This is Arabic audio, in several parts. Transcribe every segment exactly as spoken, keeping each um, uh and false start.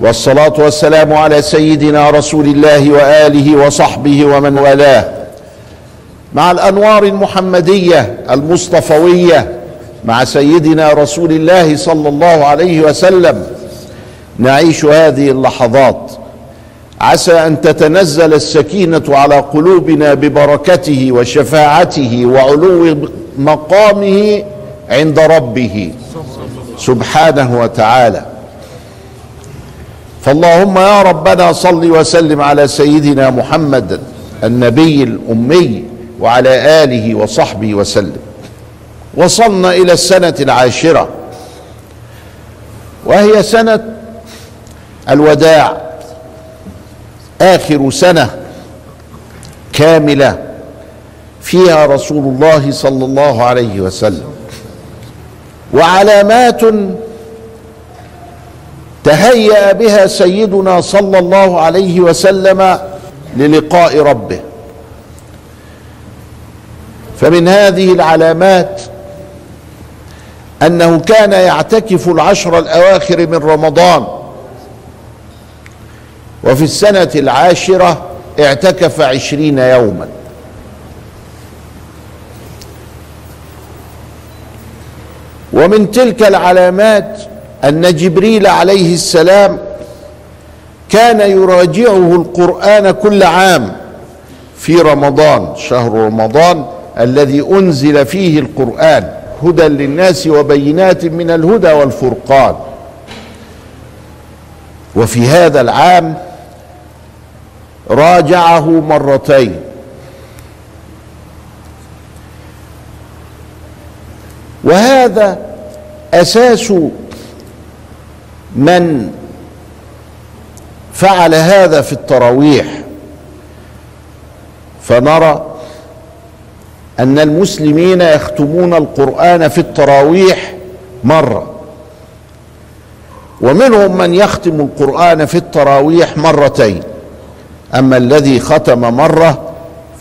والصلاة والسلام على سيدنا رسول الله وآله وصحبه ومن والاه. مع الأنوار المحمدية المصطفوية مع سيدنا رسول الله صلى الله عليه وسلم نعيش هذه اللحظات، عسى أن تتنزل السكينة على قلوبنا ببركته وشفاعته وعلو مقامه عند ربه سبحانه وتعالى. فاللهم يا ربنا صل وسلم على سيدنا محمد النبي الأمي وعلى آله وصحبه وسلم. وصلنا إلى السنة العاشرة، وهي سنة الوداع، آخر سنة كاملة فيها رسول الله صلى الله عليه وسلم، وعلامات تهيأ بها سيدنا صلى الله عليه وسلم للقاء ربه. فمن هذه العلامات أنه كان يعتكف العشر الأواخر من رمضان، وفي السنة العاشرة اعتكف عشرين يوما. ومن تلك العلامات أن جبريل عليه السلام كان يراجعه القرآن كل عام في رمضان، شهر رمضان الذي أنزل فيه القرآن هدى للناس وبينات من الهدى والفرقان. وفي هذا العام راجعه مرتين، وهذا أساس من فعل هذا في التراويح. فنرى أن المسلمين يختمون القرآن في التراويح مرة، ومنهم من يختم القرآن في التراويح مرتين. أما الذي ختم مرة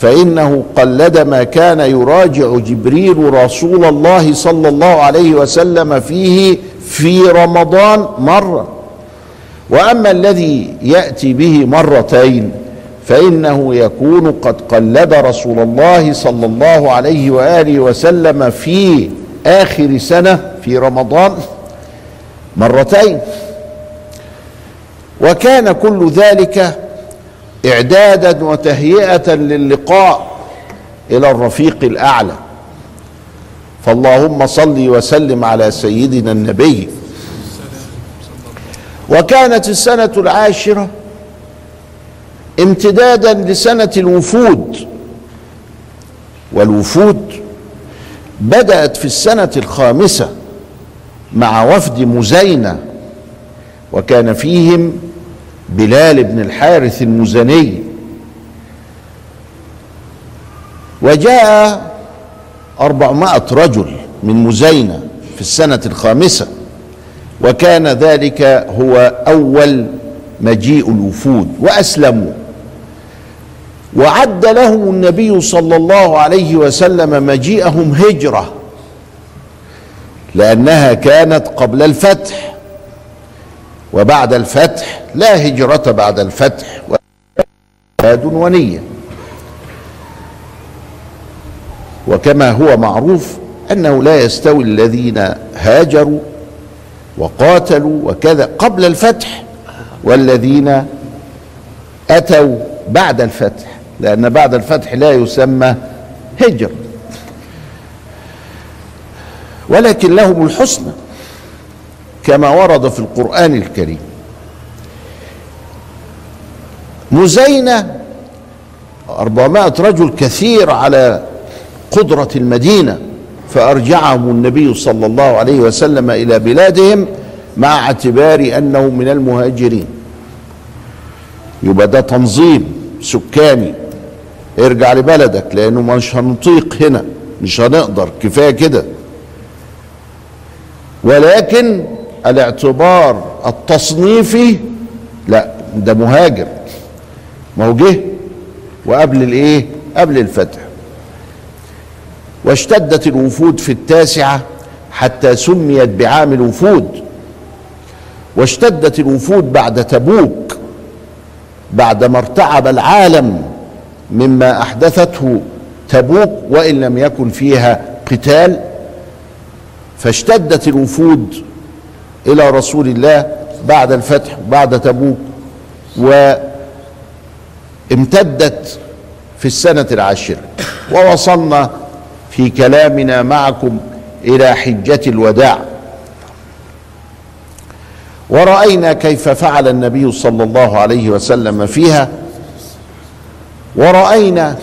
فإنه قلد ما كان يراجع جبريل رسول الله صلى الله عليه وسلم فيه في رمضان مرة. وأما الذي يأتي به مرتين فإنه يكون قد قلد رسول الله صلى الله عليه وآله وسلم في آخر سنة في رمضان مرتين. وكان كل ذلك إعدادا وتهيئة للقاء إلى الرفيق الأعلى. فاللهم صل وسلم على سيدنا النبي. وكانت السنة العاشرة امتدادا لسنة الوفود، والوفود بدأت في السنة الخامسة مع وفد مزينة، وكان فيهم بلال بن الحارث المزني. وجاء أربعمائة رجل من مزينة في السنة الخامسة، وكان ذلك هو أول مجيء الوفود، وأسلموا. وعد لهم النبي صلى الله عليه وسلم مجيئهم هجرة، لأنها كانت قبل الفتح، وبعد الفتح لا هجرة بعد الفتح، وجهاد ونية. وكما هو معروف أنه لا يستوي الذين هاجروا وقاتلوا وكذا قبل الفتح والذين أتوا بعد الفتح، لأن بعد الفتح لا يسمى هجر، ولكن لهم الحسنى كما ورد في القرآن الكريم. مزينة أربعمائة رجل كثير على قدرة المدينة، فأرجعهم النبي صلى الله عليه وسلم إلى بلادهم مع اعتبار أنهم من المهاجرين. يبقى ده تنظيم سكاني. ارجع لبلدك لانه مش هنطيق هنا، مش هنقدر، كفايه كده. ولكن الاعتبار التصنيفي لا، ده مهاجر، ما هو جه وقبل الايه؟ قبل الفتح. واشتدت الوفود في التاسعه حتى سميت بعام الوفود. واشتدت الوفود بعد تبوك، بعدما ارتعب العالم مما احدثته تبوك وان لم يكن فيها قتال، فاشتدت الوفود الى رسول الله بعد الفتح بعد تبوك، وامتدت في السنة العاشرة. ووصلنا في كلامنا معكم إلى حجة الوداع، ورأينا كيف فعل النبي صلى الله عليه وسلم فيها، ورأينا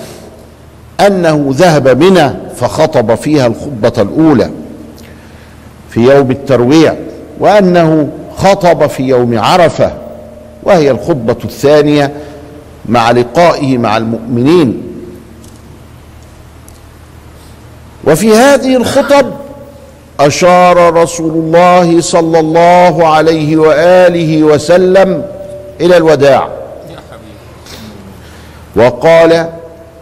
أنه ذهب منى فخطب فيها الخطبة الأولى في يوم الترويع، وأنه خطب في يوم عرفة وهي الخطبة الثانية مع لقائه مع المؤمنين. وفي هذه الخطب أشار رسول الله صلى الله عليه وآله وسلم إلى الوداع، وقال: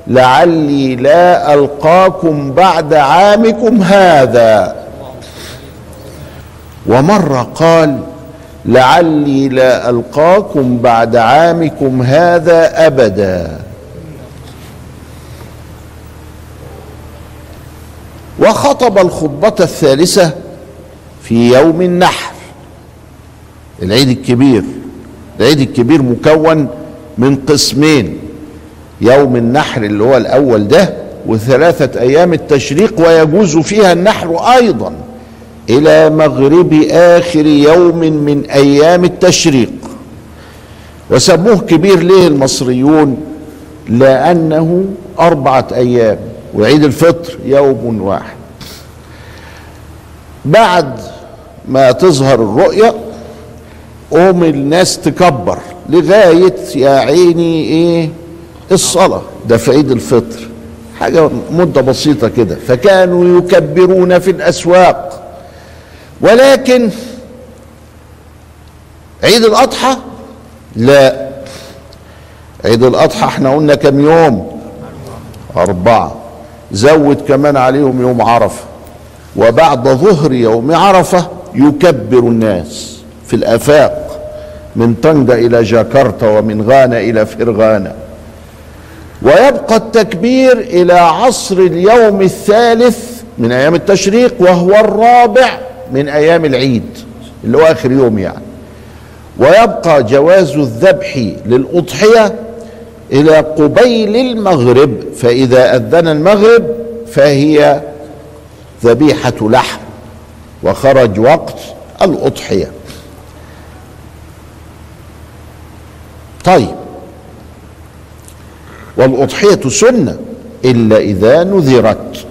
لعلي لا ألقاكم بعد عامكم هذا. ومرة قال: لعلي لا ألقاكم بعد عامكم هذا أبدا. وخطب الخطبة الثالثة في يوم النحر، العيد الكبير. العيد الكبير مكون من قسمين: يوم النحر اللي هو الأول ده، وثلاثة أيام التشريق، ويجوز فيها النحر أيضا إلى مغرب آخر يوم من أيام التشريق. وسموه كبير ليه المصريون؟ لأنه أربعة أيام، وعيد الفطر يوم واحد. بعد ما تظهر الرؤية قوم الناس تكبر لغاية يا عيني إيه الصلاة، ده في عيد الفطر حاجة مدة بسيطة كده. فكانوا يكبرون في الأسواق. ولكن عيد الأضحى لا، عيد الأضحى احنا قلنا كم يوم؟ أربعة، زود كمان عليهم يوم عرفة. وبعد ظهر يوم عرفة يكبر الناس في الآفاق، من طنجة إلى جاكرتا، ومن غانا إلى فرغانا، ويبقى التكبير إلى عصر اليوم الثالث من أيام التشريق، وهو الرابع من أيام العيد اللي هو آخر يوم يعني. ويبقى جواز الذبح للأضحية إلى قبيل المغرب، فإذا أذن المغرب فهي ذبيحة لحم وخرج وقت الأضحية. طيب، والأضحية سنة إلا إذا نذرت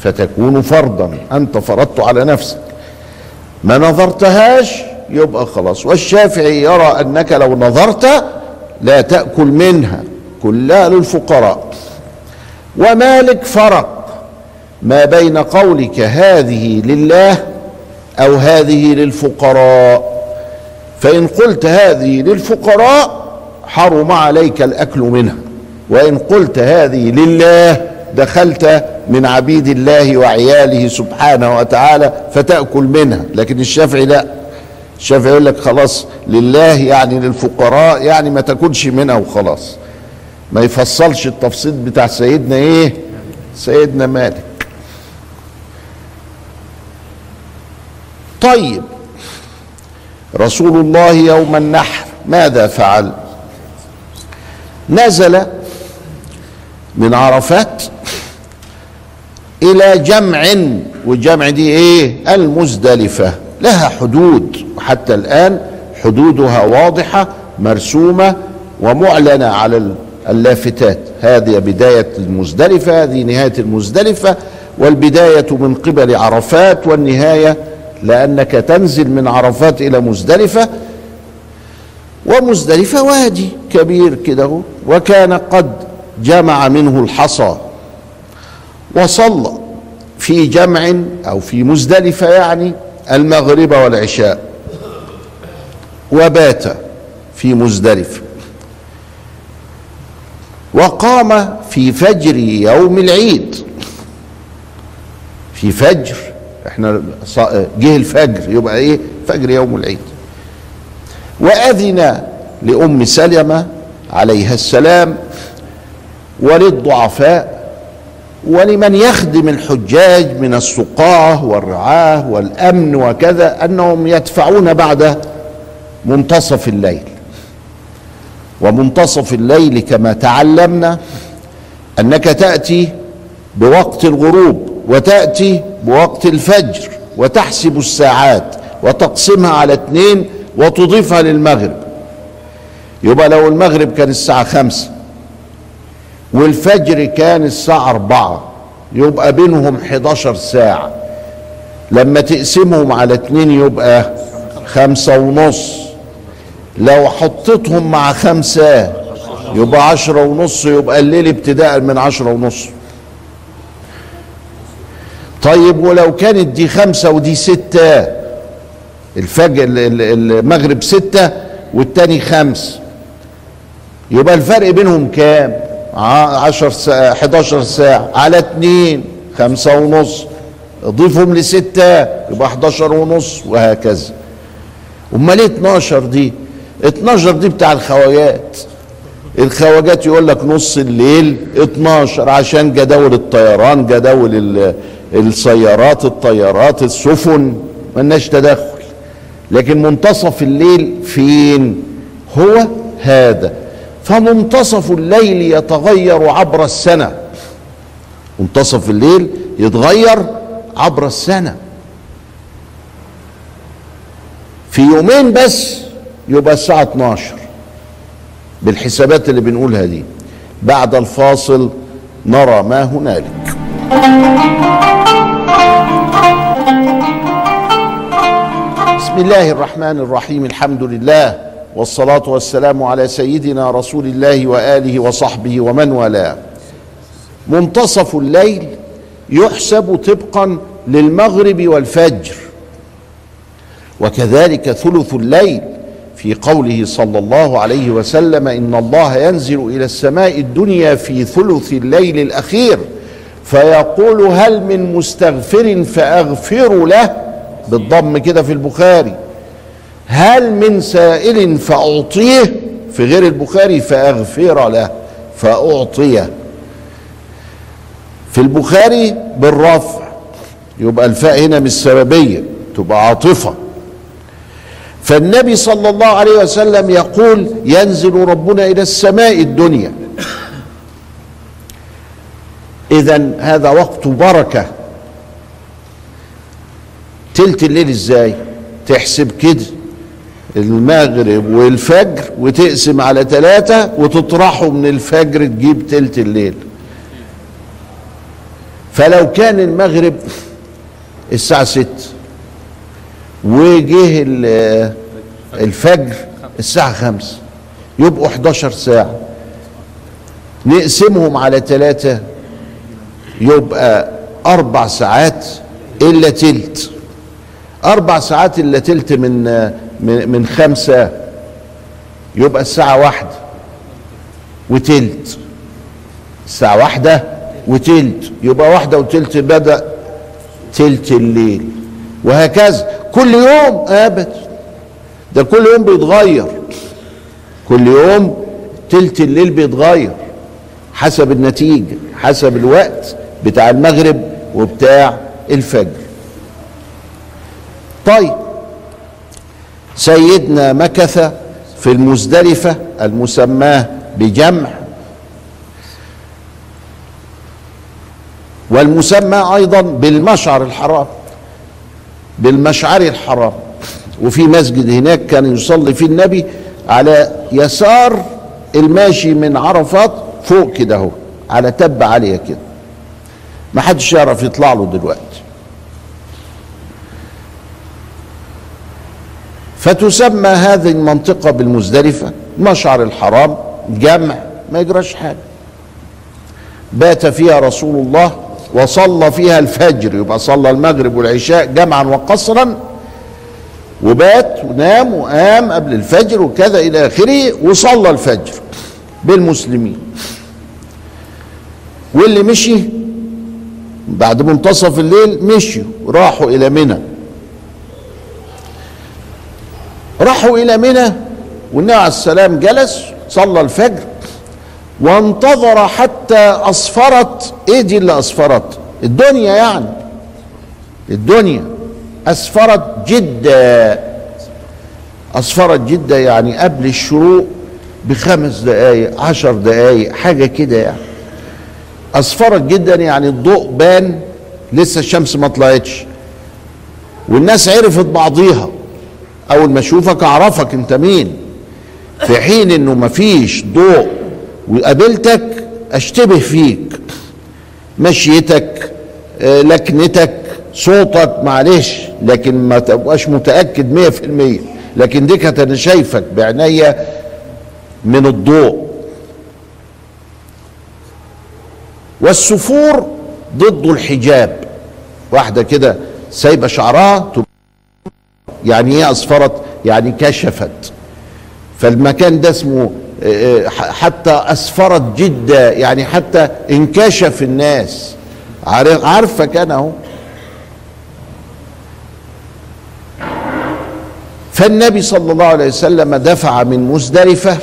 فتكون فرضا، أنت فرضت على نفسك، ما نظرتهاش يبقى خلاص. والشافعي يرى أنك لو نظرت لا تأكل منها، كلها للفقراء. ومالك فرق ما بين قولك هذه لله أو هذه للفقراء، فإن قلت هذه للفقراء حرم عليك الأكل منها، وإن قلت هذه لله دخلت من عبيد الله وعياله سبحانه وتعالى فتأكل منها. لكن الشافعي لا، الشافعي يقول لك خلاص لله يعني للفقراء، يعني ما تاكلش منها وخلاص، ما يفصلش التفصيل بتاع سيدنا ايه سيدنا مالك. طيب، رسول الله يوم النحر ماذا فعل؟ نزل من عرفات الى جمع، والجمع دي ايه؟ المزدلفة، لها حدود، وحتى الان حدودها واضحة مرسومة ومعلنة على اللافتات. هذه بداية المزدلفة، هذه نهاية المزدلفة، والبداية من قبل عرفات والنهاية، لانك تنزل من عرفات الى مزدلفة. ومزدلفة وادي كبير كده، وكان قد جمع منه الحصى وصلى في جمع أو في مزدلفة يعني المغرب والعشاء، وبات في مزدلفة، وقام في فجر يوم العيد، في فجر، احنا جه الفجر يبقى ايه؟ فجر يوم العيد. وأذن لأم سلمة عليها السلام وللضعفاء ولمن يخدم الحجاج من السقاة والرعاة والأمن وكذا أنهم يدفعون بعد منتصف الليل. ومنتصف الليل كما تعلمنا أنك تأتي بوقت الغروب وتأتي بوقت الفجر وتحسب الساعات وتقسمها على اثنين وتضيفها للمغرب، يبقى لو المغرب كان الساعة خمسة والفجر كان الساعة أربعة يبقى بينهم حداشر ساعة، لما تقسمهم على اثنين يبقى خمسة ونص، لو حطيتهم مع خمسة يبقى عشرة ونص، يبقى الليل ابتداء من عشرة ونص. طيب ولو كانت دي خمسة ودي ستة، الفجر المغرب ستة والتاني خمس، يبقى الفرق بينهم كام؟ عشر ساعة، حداشر ساعة على اتنين خمسة ونص، اضيفهم لستة يبقى حداشر ونص، وهكذا. امال ايه اتناشر دي؟ اتناشر دي بتاع الخواجات، الخواجات يقول لك نص الليل اتناشر عشان جداول الطيران، جداول السيارات، الطيارات، السفن، ملناش تدخل. لكن منتصف الليل فين هو هذا؟ فمنتصف الليل يتغير عبر السنة، منتصف الليل يتغير عبر السنة في يومين بس، يبقى الساعة اتناشر بالحسابات اللي بنقولها دي. بعد الفاصل نرى ما هنالك. بسم الله الرحمن الرحيم، الحمد لله والصلاة والسلام على سيدنا رسول الله وآله وصحبه ومن والاه. منتصف الليل يحسب طبقا للمغرب والفجر، وكذلك ثلث الليل في قوله صلى الله عليه وسلم إن الله ينزل إلى السماء الدنيا في ثلث الليل الأخير فيقول هل من مستغفر فأغفر له، بالضم كده في البخاري، هل من سائل فأعطيه في غير البخاري فأغفر له، فأعطيه في البخاري بالرفع، يبقى الفاء هنا مش سببية، تبقى عاطفة. فالنبي صلى الله عليه وسلم يقول ينزل ربنا إلى السماء الدنيا. إذن هذا وقت بركة. تلت الليل ازاي؟ تحسب كده المغرب والفجر وتقسم على ثلاثة وتطرحه من الفجر تجيب تلت الليل. فلو كان المغرب الساعة ستة وجه الفجر الساعة خمسة يبقوا حداشر ساعة، نقسمهم على ثلاثة يبقى أربع ساعات إلا تلت، أربع ساعات إلا تلت من من من خمسة يبقى الساعة واحدة وتلت، الساعة واحدة وتلت يبقى واحدة وتلت بدأ تلت الليل، وهكذا كل يوم. أبد ده كل يوم بيتغير، كل يوم تلت الليل بيتغير حسب النتيجة، حسب الوقت بتاع المغرب وبتاع الفجر. طيب سيدنا مكث في المزدلفة المسماه بجمع، والمسمى أيضا بالمشعر الحرام، بالمشعر الحرام، وفي مسجد هناك كان يصلي فيه النبي على يسار الماشي من عرفات فوق كده هو على تب عالية كده، ما حدش يعرف يطلع له دلوقتي. فتسمى هذه المنطقة بالمزدلفة مشعر الحرام، جمع ما يجراش حاجة. بات فيها رسول الله وصلى فيها الفجر، يبقى صلى المغرب والعشاء جمعا وقصرا، وبات ونام وقام قبل الفجر وكذا إلى آخره، وصلى الفجر بالمسلمين. واللي مشي بعد منتصف الليل مشي راحوا إلى منى. راحوا إلى منى والنبي عليه السلام جلس صلى الفجر وانتظر حتى أصفرت. إيه دي اللي أصفرت؟ الدنيا يعني، الدنيا أسفرت جدا. أسفرت جدا يعني قبل الشروق بخمس دقايق عشر دقايق حاجة كده يعني. أسفرت جدا يعني الضوء بان، لسه الشمس ما طلعتش، والناس عرفت بعضيها. أول ما أشوفك أعرفك أنت مين، في حين إنه ما فيش ضوء وقابلتك أشتبه فيك، مشيتك لكنتك صوتك معلش، لكن ما تبقاش متأكد مية في المية، لكن دي كانت أنا شايفك بعينيا من الضوء. والسفور ضده الحجاب، واحدة كده سايبة شعرها يعني ايه أصفرت؟ يعني كشفت. فالمكان ده اسمه حتى أسفرت جدا يعني حتى انكشف الناس، عارفك أنا اهو. فالنبي صلى الله عليه وسلم دفع من مزدلفة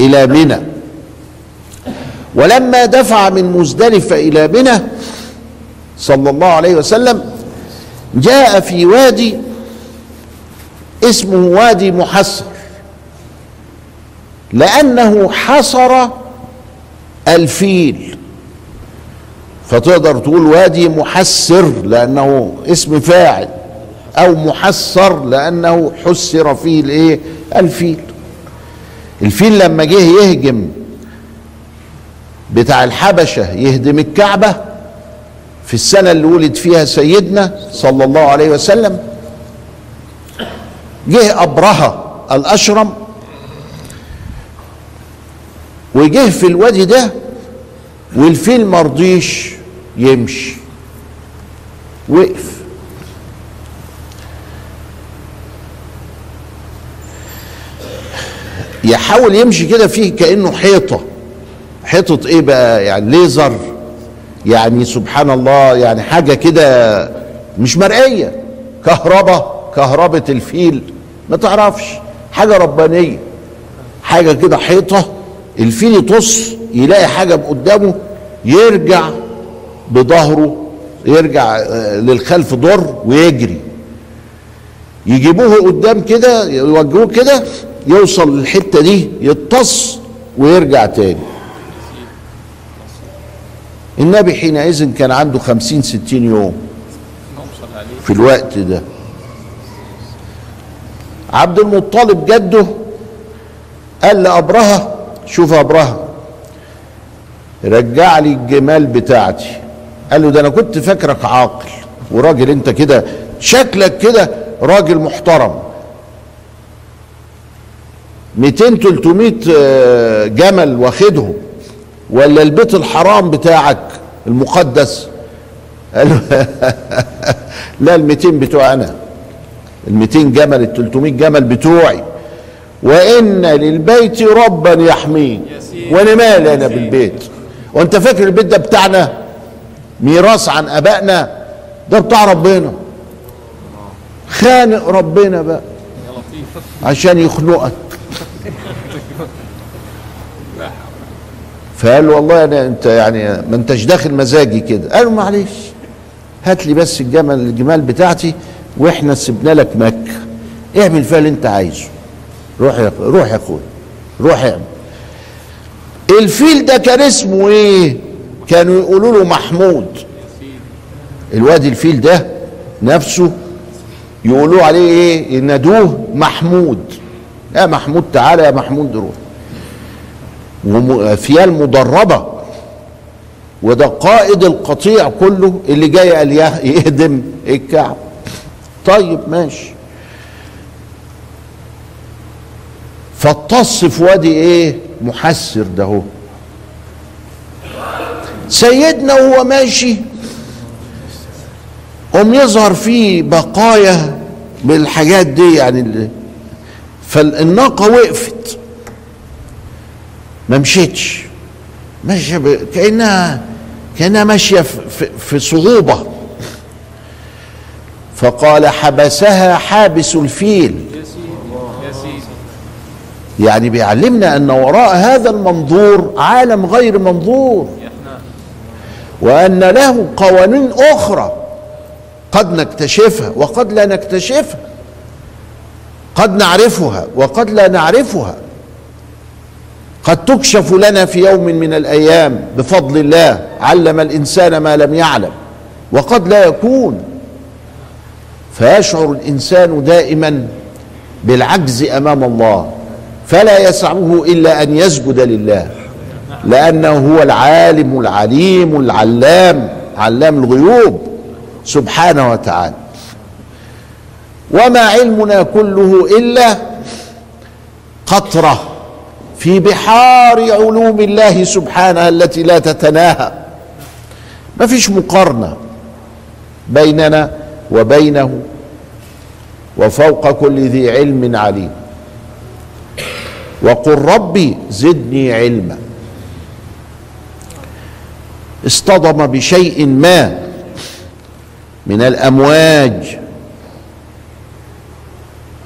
إلى منى. ولما دفع من مزدلفة إلى منى صلى الله عليه وسلم جاء في وادي اسمه وادي محصر، لأنه حصر الفيل، فتقدر تقول وادي محسر لأنه اسم فاعل، أو محصر لأنه حسر فيه الإيه؟ الفيل. الفيل لما جه يهجم بتاع الحبشة يهدم الكعبة في السنة اللي ولد فيها سيدنا صلى الله عليه وسلم، جه أبرهة الأشرم وجه في الوادي ده، والفيل مرضيش يمشي، وقف. يحاول يمشي كده فيه كأنه حيطة. حيطة ايه بقى؟ يعني ليزر، يعني سبحان الله، يعني حاجة كده مش مرئية، كهرباء، كهربة الفيل ما تعرفش، حاجة ربانية، حاجة كده حيطة. الفيل يطص يلاقي حاجة قدامه يرجع بظهره، يرجع للخلف ضر ويجري. يجيبوه قدام كده يوجهوه كده، يوصل للحتة دي يتص ويرجع تاني. النبي حينئذ كان عنده خمسين ستين يوم في الوقت ده. عبد المطلب جده قال لأبرهة، شوف أبرهة رجع لي الجمال بتاعتي. قال له ده أنا كنت فاكرك عاقل وراجل، أنت كده شكلك كده راجل محترم، مئتين تلتمية جمل واخدهم، ولا البيت الحرام بتاعك المقدس؟ قال له لا، المئتين بتوع أنا، المئتين جمل التلتمية جمل بتوعي، وإن للبيت ربا يحميه، وأنا مالي أنا بالبيت، وأنت فاكر البيت ده بتاعنا ميراث عن آبائنا؟ ده بتاع ربنا، خانق ربنا بقى عشان يخنقك. فقال والله انا انت يعني ما انتش داخل مزاجي كده. قالوا معلش هات لي بس الجمل الجمال بتاعتي، واحنا سبنا لك مكه، اعمل فيها اللي انت عايزه، روح يا روح يا اخويا روح اعمل. الفيل ده كان اسمه ايه؟ كانوا يقولوا له محمود. الوادي الفيل ده نفسه يقولوا عليه ايه؟ ينادوه محمود. يا محمود تعالى، يا محمود روح. وفيال مدربة، وده قائد القطيع كله اللي جاي قال يهدم الكعب. طيب ماشي. فاتص في وادي ايه محسر ده. هو سيدنا وهو ماشي قام يظهر فيه بقايا من الحاجات دي يعني، فالناقه وقفت ما مشيتش، ماشيه كانها كانها ماشيه في, في صعوبه. فقال حبسها حابس الفيل، يعني بيعلمنا ان وراء هذا المنظور عالم غير منظور، وان له قوانين اخرى قد نكتشفها وقد لا نكتشفها، قد نعرفها وقد لا نعرفها، قد تكشف لنا في يوم من الايام بفضل الله. علم الانسان ما لم يعلم وقد لا يكون. فيشعر الانسان دائما بالعجز امام الله، فلا يسعه الا ان يسجد لله، لانه هو العالم العليم العلام، علام الغيوب سبحانه وتعالى. وما علمنا كله الا قطره في بحار علوم الله سبحانه التي لا تتناهى. ما فيش مقارنه بيننا وبينه، وفوق كل ذي علم عليم. وقل ربي زدني علما. اصطدم بشيء ما من الأمواج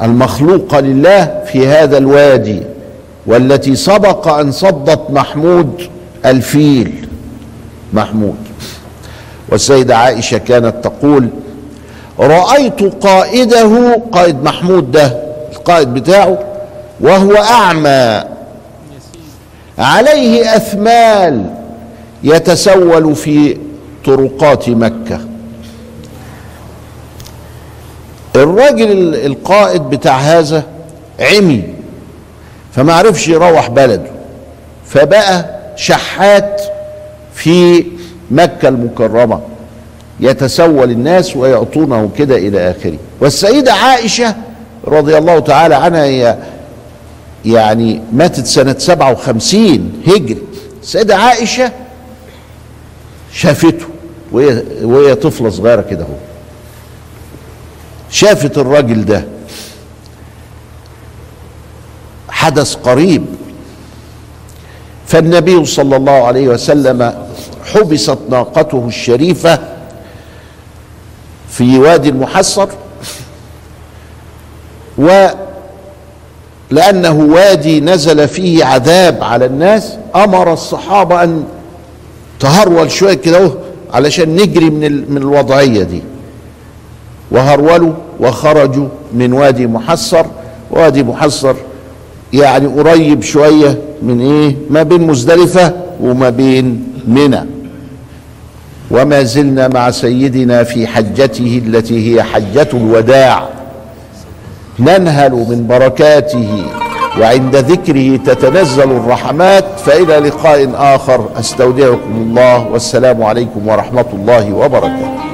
المخلوقة لله في هذا الوادي، والتي سبق أن صدت محمود الفيل محمود. والسيدة عائشة كانت تقول: رأيت قائده، قائد محمود ده القائد بتاعه، وهو أعمى عليه أثمال يتسول في طرقات مكة. الراجل القائد بتاع هذا عمي، فما عرفش يروح بلده، فبقى شحات في مكة المكرمة يتسول الناس ويعطونه كده إلى آخره. والسيدة عائشة رضي الله تعالى عنها، هي يعني ماتت سنة سبعة وخمسين هجري، السيدة عائشة شافته وهي وهي طفلة صغيرة كده، هو شافت الراجل ده حدث قريب. فالنبي صلى الله عليه وسلم حبست ناقته الشريفة في وادي المحصر، ولأنه وادي نزل فيه عذاب على الناس أمر الصحابة أن تهرول شوية كده علشان نجري من من الوضعية دي. وهرولوا وخرجوا من وادي محصر. وادي محصر يعني قريب شوية من ايه ما بين مزدلفة وما بين منى. وما زلنا مع سيدنا في حجته التي هي حجة الوداع، ننهل من بركاته، وعند ذكره تتنزل الرحمات. فإلى لقاء آخر، أستودعكم الله، والسلام عليكم ورحمة الله وبركاته.